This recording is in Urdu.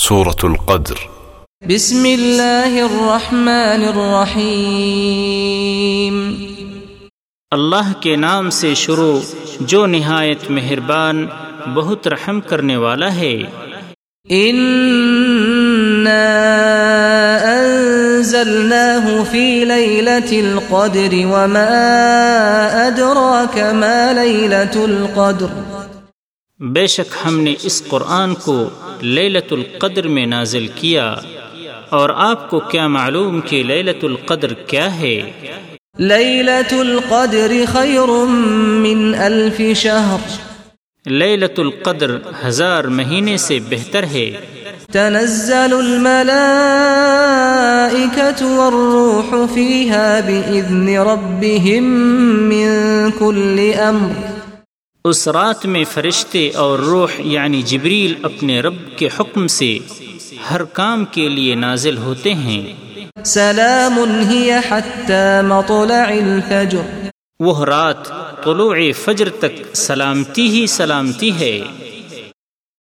سورة القدر. بسم الله الرحمن الرحیم. اللہ کے نام سے شروع جو نہایت مہربان بہت رحم کرنے والا ہے. اِنَّا أَنزَلْنَاهُ فِي لَيْلَةِ الْقَدْرِ وَمَا أَدْرَاكَ مَا لَيْلَةُ الْقَدْرِ. بے شک ہم نے اس قرآن کو لیلۃ القدر میں نازل کیا، اور آپ کو کیا معلوم کہ لیلۃ القدر کیا ہے؟ لیلۃ القدر خیر من الف شہر. لیلۃ القدر 1000 مہینے سے بہتر ہے. تنزل الملائکۃ والروح فیہا بإذن ربہم من کل امر. اس رات میں فرشتے اور روح یعنی جبریل اپنے رب کے حکم سے ہر کام کے لیے نازل ہوتے ہیں. سلام ہی حتی مطلع الفجر. وہ رات طلوع فجر تک سلامتی ہی سلامتی ہے.